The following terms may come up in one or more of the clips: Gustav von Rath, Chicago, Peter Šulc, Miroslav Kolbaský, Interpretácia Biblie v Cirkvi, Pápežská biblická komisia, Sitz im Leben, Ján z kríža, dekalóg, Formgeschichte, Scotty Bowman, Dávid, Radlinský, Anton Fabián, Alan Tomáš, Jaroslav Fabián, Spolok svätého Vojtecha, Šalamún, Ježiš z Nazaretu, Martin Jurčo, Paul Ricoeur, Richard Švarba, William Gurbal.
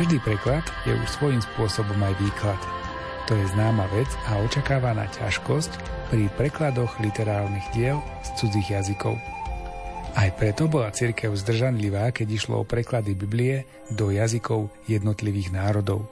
Každý preklad je už svojím spôsobom aj výklad. To je známa vec a očakávaná ťažkosť pri prekladoch literárnych diel z cudzích jazykov. Aj preto bola cirkev zdržanlivá, keď išlo o preklady Biblie do jazykov jednotlivých národov.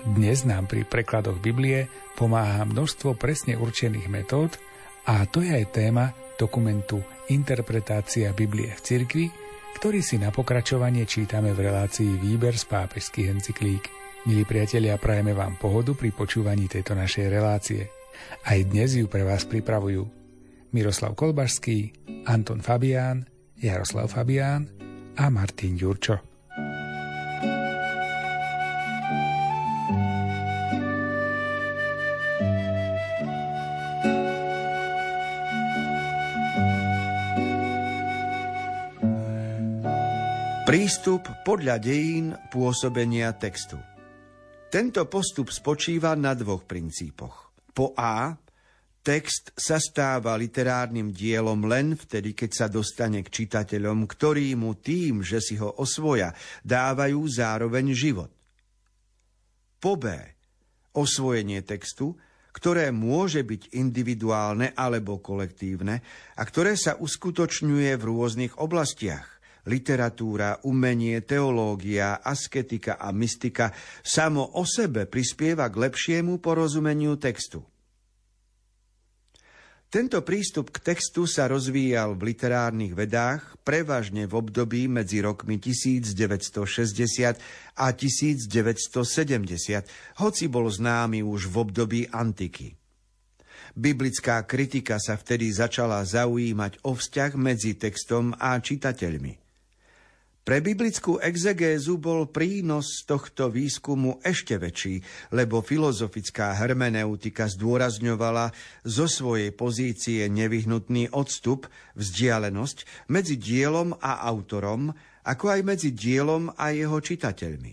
Dnes nám pri prekladoch Biblie pomáha množstvo presne určených metód a to je aj téma dokumentu Interpretácia Biblie v Cirkvi, ktorý si na pokračovanie čítame v relácii Výber z pápežských encyklík. Milí priatelia, prajeme vám pohodu pri počúvaní tejto našej relácie. Aj dnes ju pre vás pripravujú Miroslav Kolbaský, Anton Fabián, Jaroslav Fabián a Martin Jurčo. Prístup podľa dejín pôsobenia textu. Tento postup spočíva na dvoch princípoch. Po A, text sa stáva literárnym dielom len vtedy, keď sa dostane k čitateľom, ktorí mu tým, že si ho osvoja, dávajú zároveň život. Po B, osvojenie textu, ktoré môže byť individuálne alebo kolektívne a ktoré sa uskutočňuje v rôznych oblastiach. Literatúra, umenie, teológia, asketika a mystika samo o sebe prispieva k lepšiemu porozumeniu textu. Tento prístup k textu sa rozvíjal v literárnych vedách prevažne v období medzi rokmi 1960 a 1970, hoci bol známy už v období antiky. Biblická kritika sa vtedy začala zaujímať o vzťah medzi textom a čitateľmi. Pre biblickú exegézu bol prínos tohto výskumu ešte väčší, lebo filozofická hermeneutika zdôrazňovala zo svojej pozície nevyhnutný odstup, vzdialenosť medzi dielom a autorom, ako aj medzi dielom a jeho čitateľmi.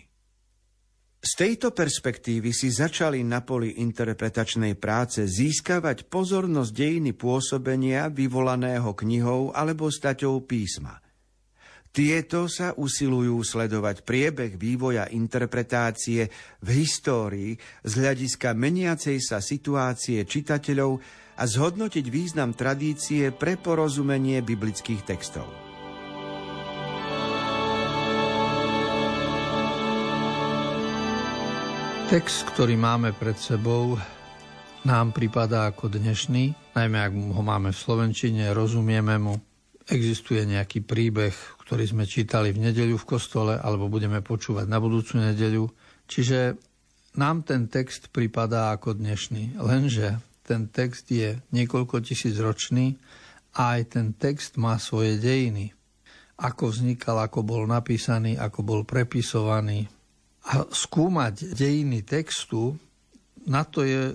Z tejto perspektívy si začali na poli interpretačnej práce získavať pozornosť dejiny pôsobenia vyvolaného knihou alebo staťou písma. Tieto sa usilujú sledovať priebeh vývoja interpretácie v histórii z hľadiska meniacej sa situácie čitateľov a zhodnotiť význam tradície pre porozumenie biblických textov. Text, ktorý máme pred sebou, nám pripadá ako dnešný, najmä ak ho máme v slovenčine, rozumieme mu. Existuje nejaký príbeh, ktorý sme čítali v nedeľu v kostole alebo budeme počúvať na budúcu nedeľu. Čiže nám ten text pripadá ako dnešný. Lenže ten text je niekoľko tisícročný a aj ten text má svoje dejiny. Ako vznikal, ako bol napísaný, ako bol prepisovaný. A skúmať dejiny textu, na to je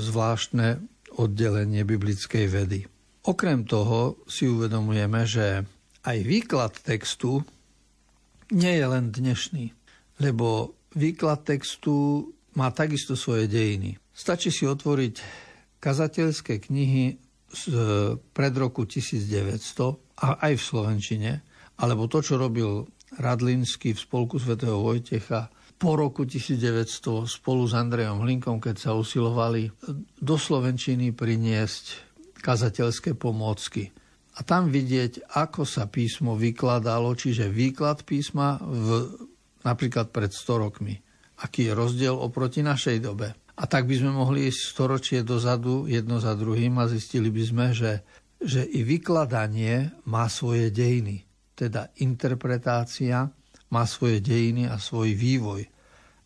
zvláštne oddelenie biblickej vedy. Okrem toho si uvedomujeme, že aj výklad textu nie je len dnešný, lebo výklad textu má takisto svoje dejiny. Stačí si otvoriť kazateľské knihy pred roku 1900 a aj v slovenčine, alebo to, čo robil Radlinský v Spolku svätého Vojtecha po roku 1900 spolu s Andrejom Hlinkom, keď sa usilovali do slovenčiny priniesť kazateľské pomôcky. A tam vidieť, ako sa písmo vykladalo, čiže výklad písma napríklad pred 100 rokmi. Aký je rozdiel oproti našej dobe. A tak by sme mohli ísť storočie dozadu, jedno za druhým a zistili by sme, že i vykladanie má svoje dejiny. Teda interpretácia má svoje dejiny a svoj vývoj.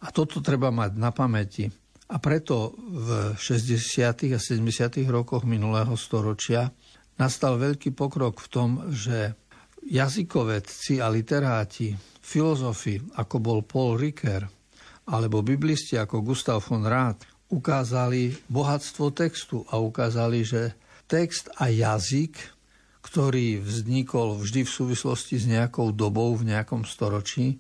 A toto treba mať na pamäti. A preto v 60. a 70. rokoch minulého storočia nastal veľký pokrok v tom, že jazykovedci a literáti, filozofi ako bol Paul Ricoeur alebo biblisti ako Gustav von Rath ukázali bohatstvo textu a ukázali, že text a jazyk, ktorý vznikol vždy v súvislosti s nejakou dobou v nejakom storočí,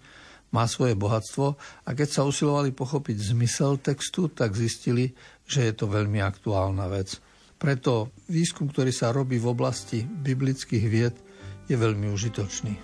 má svoje bohatstvo a keď sa usilovali pochopiť zmysel textu, tak zistili, že je to veľmi aktuálna vec. Preto výskum, ktorý sa robí v oblasti biblických vied, je veľmi užitočný.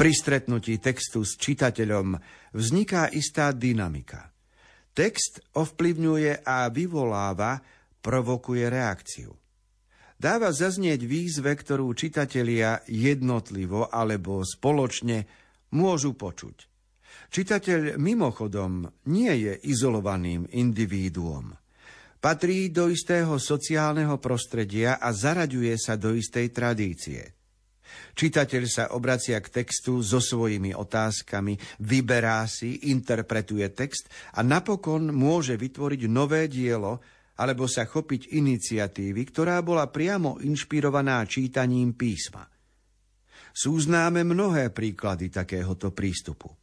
Pri stretnutí textu s čitateľom vzniká istá dynamika. Text ovplyvňuje a vyvoláva, provokuje reakciu. Dáva zaznieť výzve, ktorú čitatelia jednotlivo alebo spoločne môžu počuť. Čitateľ mimochodom nie je izolovaným individuom. Patrí do istého sociálneho prostredia a zaraďuje sa do istej tradície. Čitateľ sa obracia k textu so svojimi otázkami, vyberá si, interpretuje text a napokon môže vytvoriť nové dielo alebo sa chopiť iniciatívy, ktorá bola priamo inšpirovaná čítaním písma. Sú známe mnohé príklady takéhoto prístupu.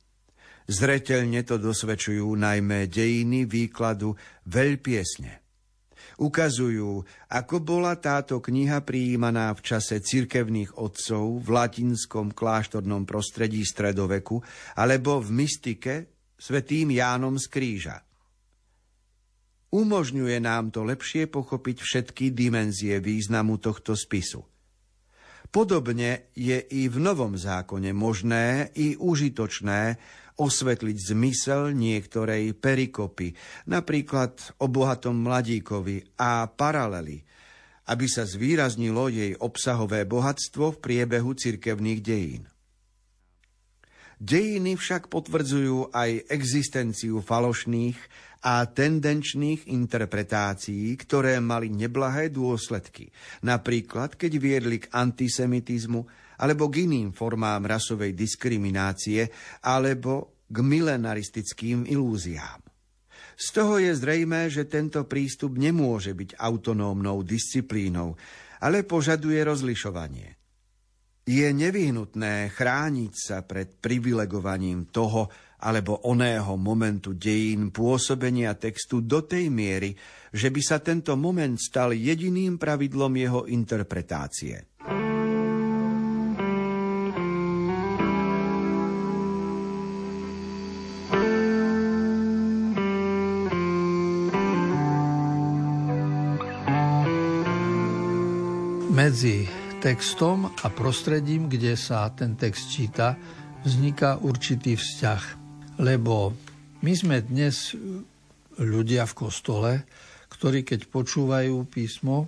Zreteľne to dosvedčujú najmä dejiny výkladu veľpiesne. Ukazujú, ako bola táto kniha prijímaná v čase cirkevných otcov v latinskom kláštornom prostredí stredoveku alebo v mystike svätým Jánom z Kríža. Umožňuje nám to lepšie pochopiť všetky dimenzie významu tohto spisu. Podobne je i v Novom zákone možné i užitočné osvetliť zmysel niektorej perikopy, napríklad o bohatom mladíkovi a paralely, aby sa zvýraznilo jej obsahové bohatstvo v priebehu cirkevných dejín. Dejiny však potvrdzujú aj existenciu falošných a tendenčných interpretácií, ktoré mali neblahé dôsledky, napríklad keď viedli k antisemitizmu, alebo k iným formám rasovej diskriminácie, alebo k milenaristickým ilúziám. Z toho je zrejmé, že tento prístup nemôže byť autonómnou disciplínou, ale požaduje rozlišovanie. Je nevyhnutné chrániť sa pred privilegovaním toho alebo oného momentu dejín pôsobenia textu do tej miery, že by sa tento moment stal jediným pravidlom jeho interpretácie. Medzi textom a prostredím, kde sa ten text číta, vzniká určitý vzťah. Lebo my sme dnes ľudia v kostole, ktorí keď počúvajú písmo,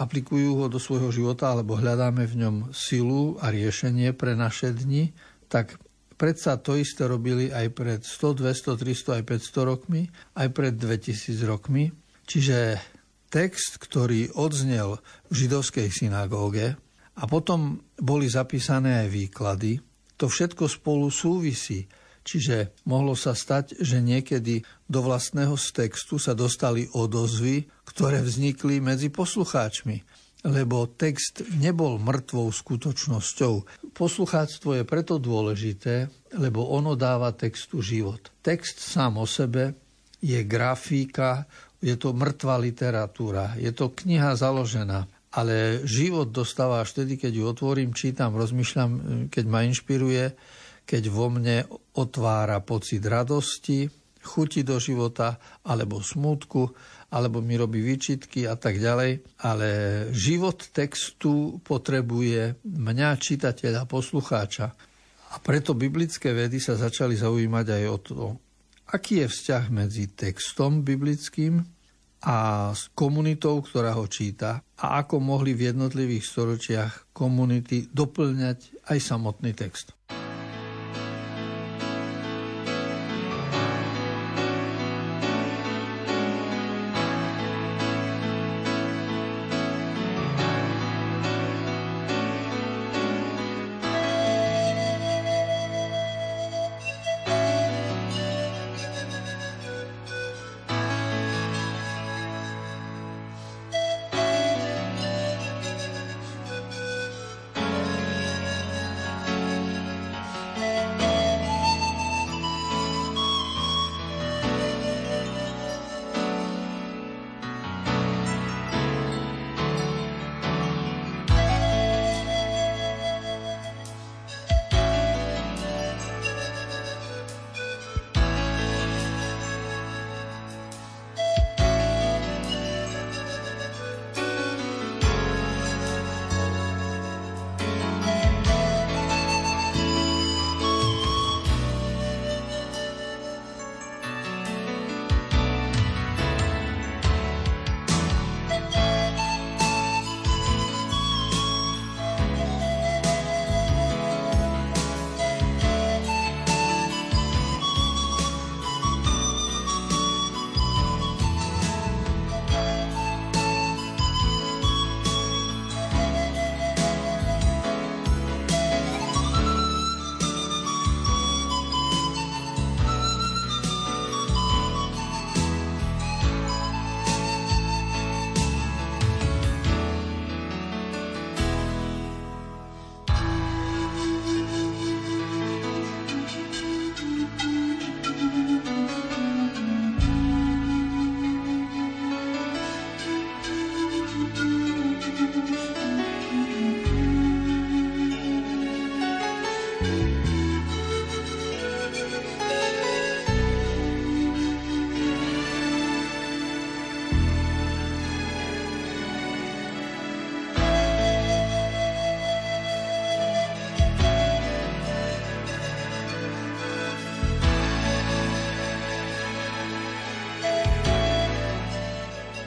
aplikujú ho do svojho života, alebo hľadáme v ňom silu a riešenie pre naše dni, tak predsa to isté robili aj pred 100, 200, 300, aj 500 rokmi, aj pred 2000 rokmi. Čiže text, ktorý odznel v židovskej synagóge a potom boli zapísané aj výklady, to všetko spolu súvisí. Čiže mohlo sa stať, že niekedy do vlastného textu sa dostali odozvy, ktoré vznikli medzi poslucháčmi, lebo text nebol mŕtvou skutočnosťou. Poslucháctvo je preto dôležité, lebo ono dáva textu život. Text sám o sebe je grafika, je to mŕtva literatúra, je to kniha založená, ale život dostáva až tedy, keď ju otvorím, čítam, rozmýšľam, keď ma inšpiruje, keď vo mne otvára pocit radosti, chuti do života, alebo smútku, alebo mi robí výčitky a tak ďalej. Ale život textu potrebuje mňa, čitateľa, poslucháča. A preto biblické vedy sa začali zaujímať aj o to, aký je vzťah medzi textom biblickým a komunitou, ktorá ho číta, a ako mohli v jednotlivých storočiach komunity doplňať aj samotný text.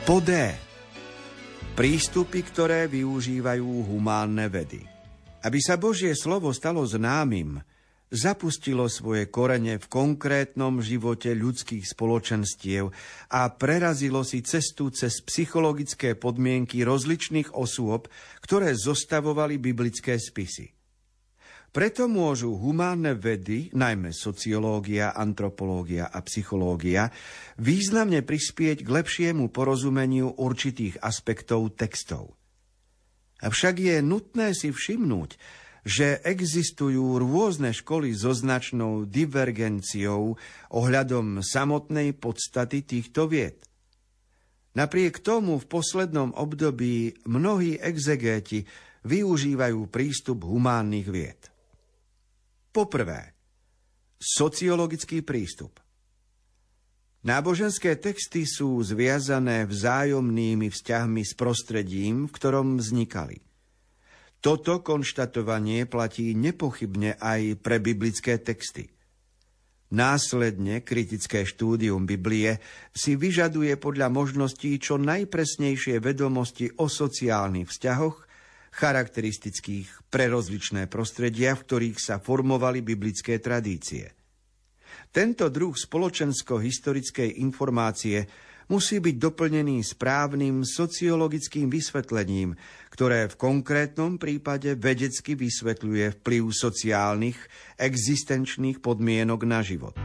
Po D. Prístupy, ktoré využívajú humánne vedy. Aby sa Božie slovo stalo známym, zapustilo svoje korene v konkrétnom živote ľudských spoločenstiev a prerazilo si cestu cez psychologické podmienky rozličných osôb, ktoré zostavovali biblické spisy. Preto môžu humánne vedy, najmä sociológia, antropológia a psychológia, významne prispieť k lepšiemu porozumeniu určitých aspektov textov. Avšak je nutné si všimnúť, že existujú rôzne školy so značnou divergenciou ohľadom samotnej podstaty týchto vied. Napriek tomu v poslednom období mnohí exegéti využívajú prístup humánnych vied. Po prvé, sociologický prístup. Náboženské texty sú zviazané vzájomnými vzťahmi s prostredím, v ktorom vznikali. Toto konštatovanie platí nepochybne aj pre biblické texty. Následne kritické štúdium Biblie si vyžaduje podľa možností čo najpresnejšie vedomosti o sociálnych vzťahoch, charakteristických pre rozličné prostredia, v ktorých sa formovali biblické tradície. Tento druh spoločensko-historickej informácie musí byť doplnený správnym sociologickým vysvetlením, ktoré v konkrétnom prípade vedecky vysvetľuje vplyv sociálnych, existenčných podmienok na život.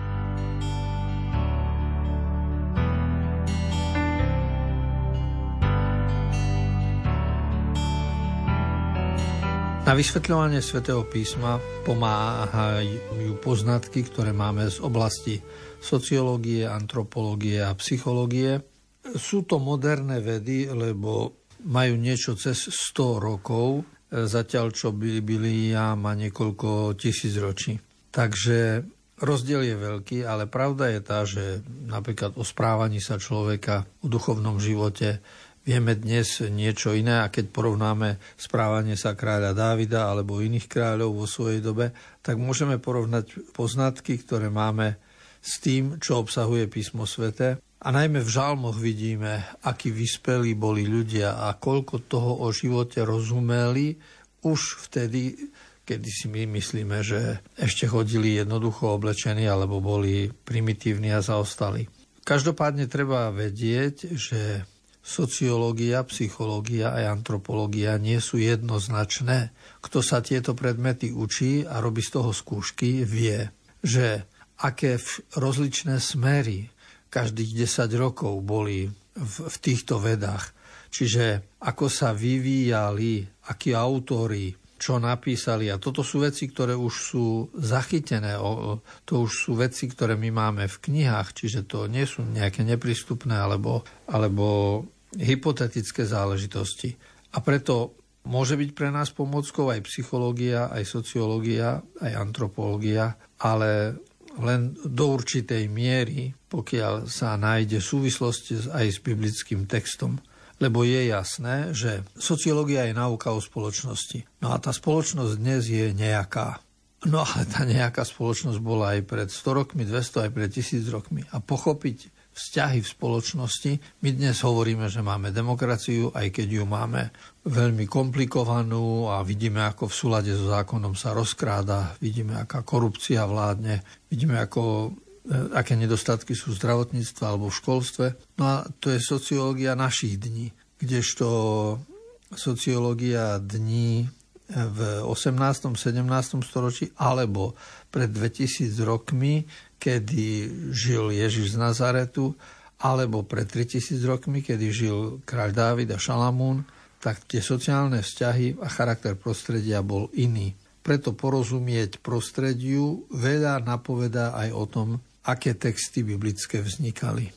Na vysvetľovanie svätého písma pomáhajú poznatky, ktoré máme z oblasti sociológie, antropológie a psychológie. Sú to moderné vedy, lebo majú niečo cez 100 rokov, zatiaľ čo Biblia má niekoľko tisícročí. Takže rozdiel je veľký, ale pravda je tá, že napríklad o správaní sa človeka v duchovnom živote vieme dnes niečo iné, a keď porovnáme správanie sa kráľa Dávida alebo iných kráľov vo svojej dobe, tak môžeme porovnať poznatky, ktoré máme s tým, čo obsahuje písmo sväté. A najmä v žalmoch vidíme, akí vyspelí boli ľudia a koľko toho o živote rozumeli už vtedy, kedy si my myslíme, že ešte chodili jednoducho oblečení alebo boli primitívni a zaostali. Každopádne treba vedieť, že sociológia, psychológia a antropológia nie sú jednoznačné. Kto sa tieto predmety učí a robí z toho skúšky, vie, že aké rozličné smery každých 10 rokov boli v týchto vedách. Čiže ako sa vyvíjali, akí autori, čo napísali. A toto sú veci, ktoré už sú zachytené. To už sú veci, ktoré my máme v knihách, čiže to nie sú nejaké neprístupné alebo hypotetické záležitosti. A preto môže byť pre nás pomôckou aj psychológia, aj sociológia, aj antropológia, ale len do určitej miery, pokiaľ sa nájde súvislosť aj s biblickým textom. Lebo je jasné, že sociológia je náuka o spoločnosti. No a tá spoločnosť dnes je nejaká. No ale tá nejaká spoločnosť bola aj pred 100 rokmi, 200, aj pred 1000 rokmi. A pochopiť vzťahy v spoločnosti, my dnes hovoríme, že máme demokraciu, aj keď ju máme veľmi komplikovanú a vidíme, ako v súlade so zákonom sa rozkráda, vidíme, aká korupcia vládne, vidíme, aké nedostatky sú v zdravotníctve alebo v školstve. No a to je sociológia našich dní, kdežto sociológia dní v 18. 17. storočí alebo pred 2000 rokmi, kedy žil Ježiš z Nazaretu, alebo pred 3000 rokmi, kedy žil kráľ Dávid a Šalamún, tak tie sociálne vzťahy a charakter prostredia bol iný. Preto porozumieť prostrediu veľa napovedá aj o tom, aké texty biblické vznikali.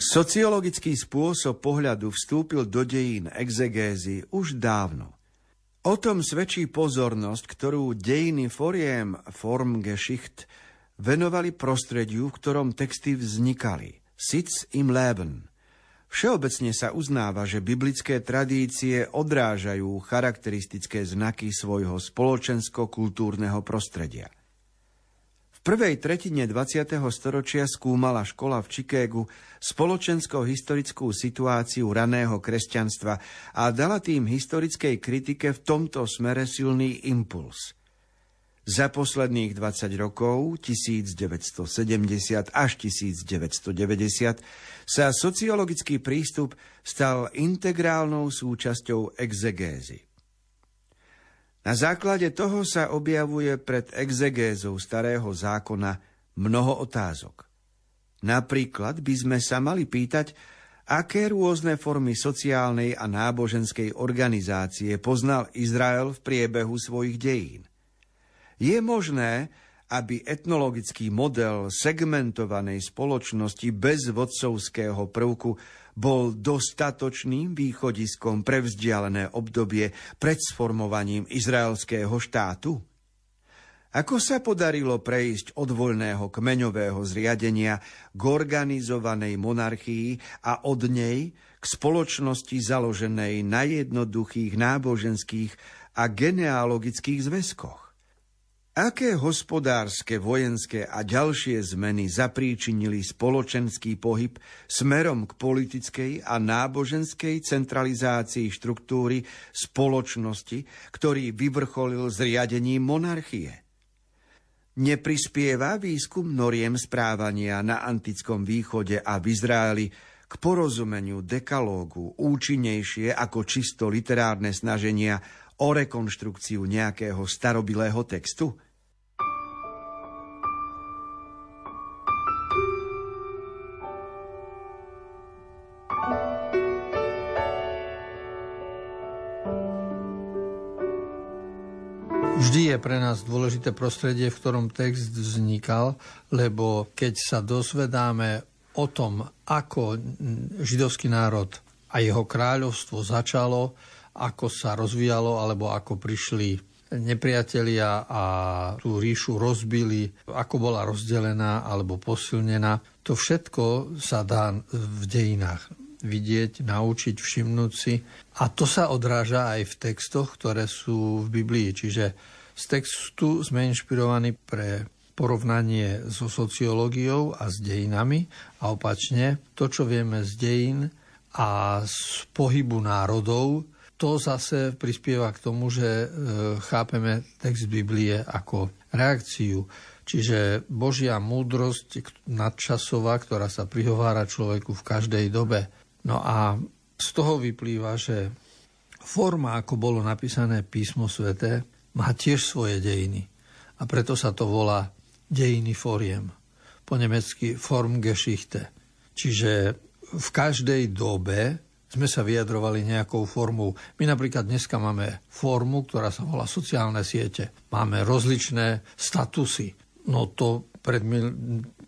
Sociologický spôsob pohľadu vstúpil do dejín exegézy už dávno. O tom svedčí pozornosť, ktorú dejiny foriem Formgeschichte venovali prostrediu, v ktorom texty vznikali. Sitz im Leben. Všeobecne sa uznáva, že biblické tradície odrážajú charakteristické znaky svojho spoločensko-kultúrneho prostredia. V prvej tretine 20. storočia skúmala škola v Chicagu spoločensko-historickú situáciu raného kresťanstva a dala tým historickej kritike v tomto smere silný impuls. Za posledných 20 rokov, 1970 až 1990, sa sociologický prístup stal integrálnou súčasťou exegézy. Na základe toho sa objavuje pred exegézou Starého zákona mnoho otázok. Napríklad by sme sa mali pýtať, aké rôzne formy sociálnej a náboženskej organizácie poznal Izrael v priebehu svojich dejín. Je možné, aby etnologický model segmentovanej spoločnosti bez vodcovského prvku bol dostatočným východiskom pre vzdialené obdobie pred sformovaním izraelského štátu? Ako sa podarilo prejsť od voľného kmeňového zriadenia k organizovanej monarchii a od nej k spoločnosti založenej na jednoduchých náboženských a genealogických zväzkoch? Aké hospodárske, vojenské a ďalšie zmeny zapríčinili spoločenský pohyb smerom k politickej a náboženskej centralizácii štruktúry spoločnosti, ktorý vyvrcholil zriadením monarchie? Neprispieva výskum noriem správania na antickom východe a v Izraeli k porozumeniu dekalógu účinnejšie ako čisto literárne snaženia o rekonštrukciu nejakého starobilého textu? Vždy je pre nás dôležité prostredie, v ktorom text vznikal, lebo keď sa dozvedáme o tom, ako židovský národ a jeho kráľovstvo začalo, ako sa rozvíjalo, alebo ako prišli nepriatelia a tú ríšu rozbili, ako bola rozdelená alebo posilnená. To všetko sa dá v dejinách vidieť, naučiť, všimnúť si. A to sa odráža aj v textoch, ktoré sú v Biblii. Čiže z textu sme inšpirovaní pre porovnanie so sociológiou a s dejinami. A opačne, to, čo vieme z dejín a z pohybu národov, to zase prispieva k tomu, že chápeme text Biblie ako reakciu. Čiže Božia múdrosť nadčasová, ktorá sa prihovára človeku v každej dobe. No a z toho vyplýva, že forma, ako bolo napísané Písmo sväté, má tiež svoje dejiny. A preto sa to volá dejiny foriem. Po nemecky Formgeschichte. Čiže v každej dobe sme sa vyjadrovali nejakou formou. My napríklad dneska máme formu, ktorá sa volá sociálne siete. Máme rozličné statusy. No to pred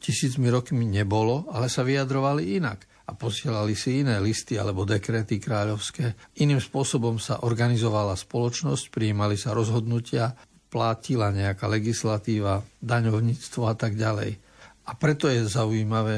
tisícmi rokmi nebolo, ale sa vyjadrovali inak. A posielali si iné listy alebo dekréty kráľovské. Iným spôsobom sa organizovala spoločnosť, prijímali sa rozhodnutia, platila nejaká legislatíva, daňovníctvo a tak ďalej. A preto je zaujímavé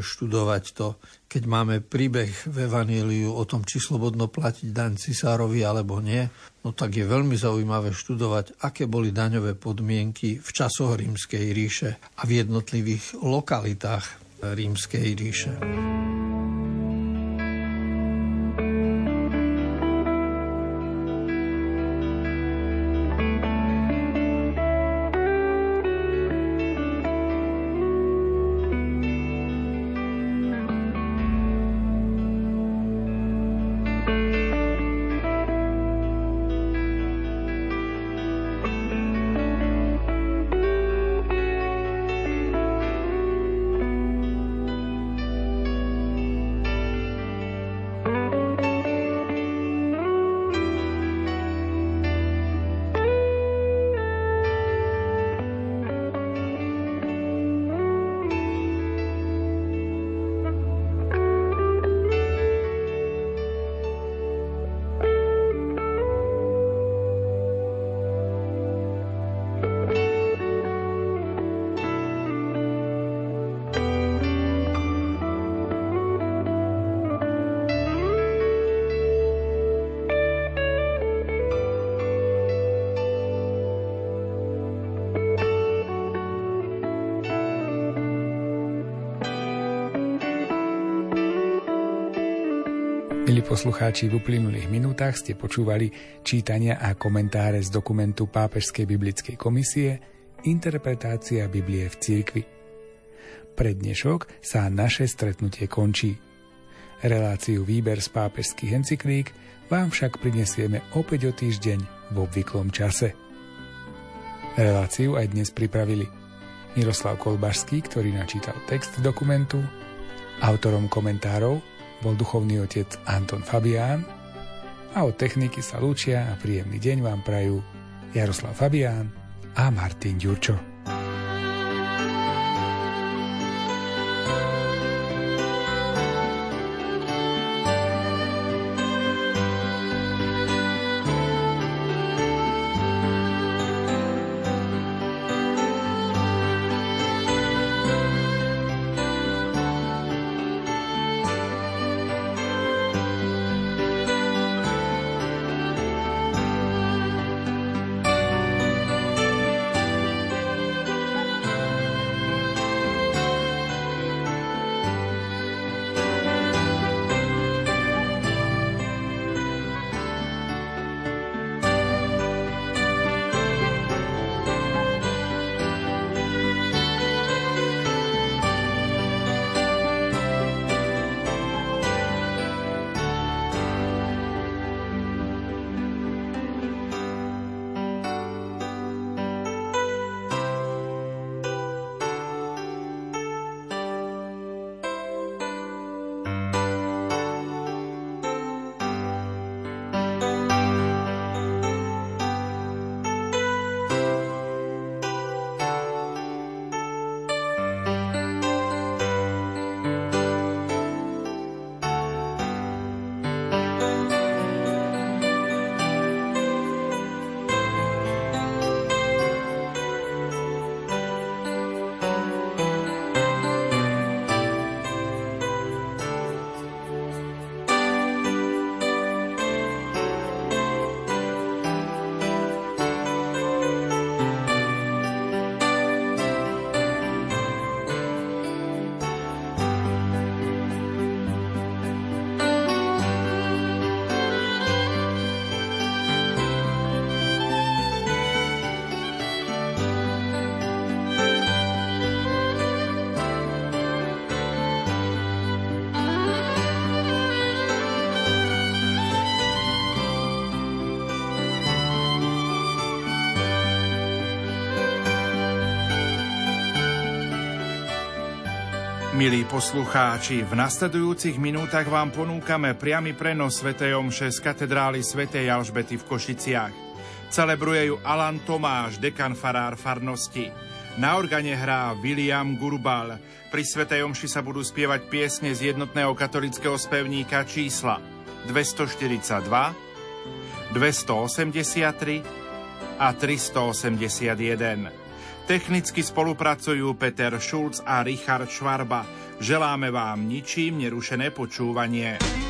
študovať to, keď máme príbeh v Evaníliu o tom, či slobodno platiť daň cisárovi alebo nie, no tak je veľmi zaujímavé študovať, aké boli daňové podmienky v časoch Rímskej ríše a v jednotlivých lokalitách Rímskej ríše. Milí poslucháči, v uplynulých minútach ste počúvali čítania a komentáre z dokumentu Pápežskej biblickej komisie Interpretácia Biblie v Cirkvi. Pre dnešok sa naše stretnutie končí. Reláciu Výber z pápežských encyklík vám však prinesieme opäť o týždeň v obvyklom čase. Reláciu aj dnes pripravili Miroslav Kolbaský, ktorý načítal text dokumentu, autorom komentárov bol duchovný otec Anton Fabián a od techniky sa lúčia a príjemný deň vám prajú Jaroslav Fabián a Martin Jurčo. Milí poslucháči, v nasledujúcich minútach vám ponúkame priamy prenos svätej omše z katedrály svätej Alžbety v Košiciach. Celebruje ju Alan Tomáš, dekan farár farnosti. Na organe hrá William Gurbal. Pri svätej omši sa budú spievať piesne z jednotného katolického spevníka čísla 242, 283 a 381. Technicky spolupracujú Peter Šulc a Richard Švarba. Želáme vám ničím nerušené počúvanie.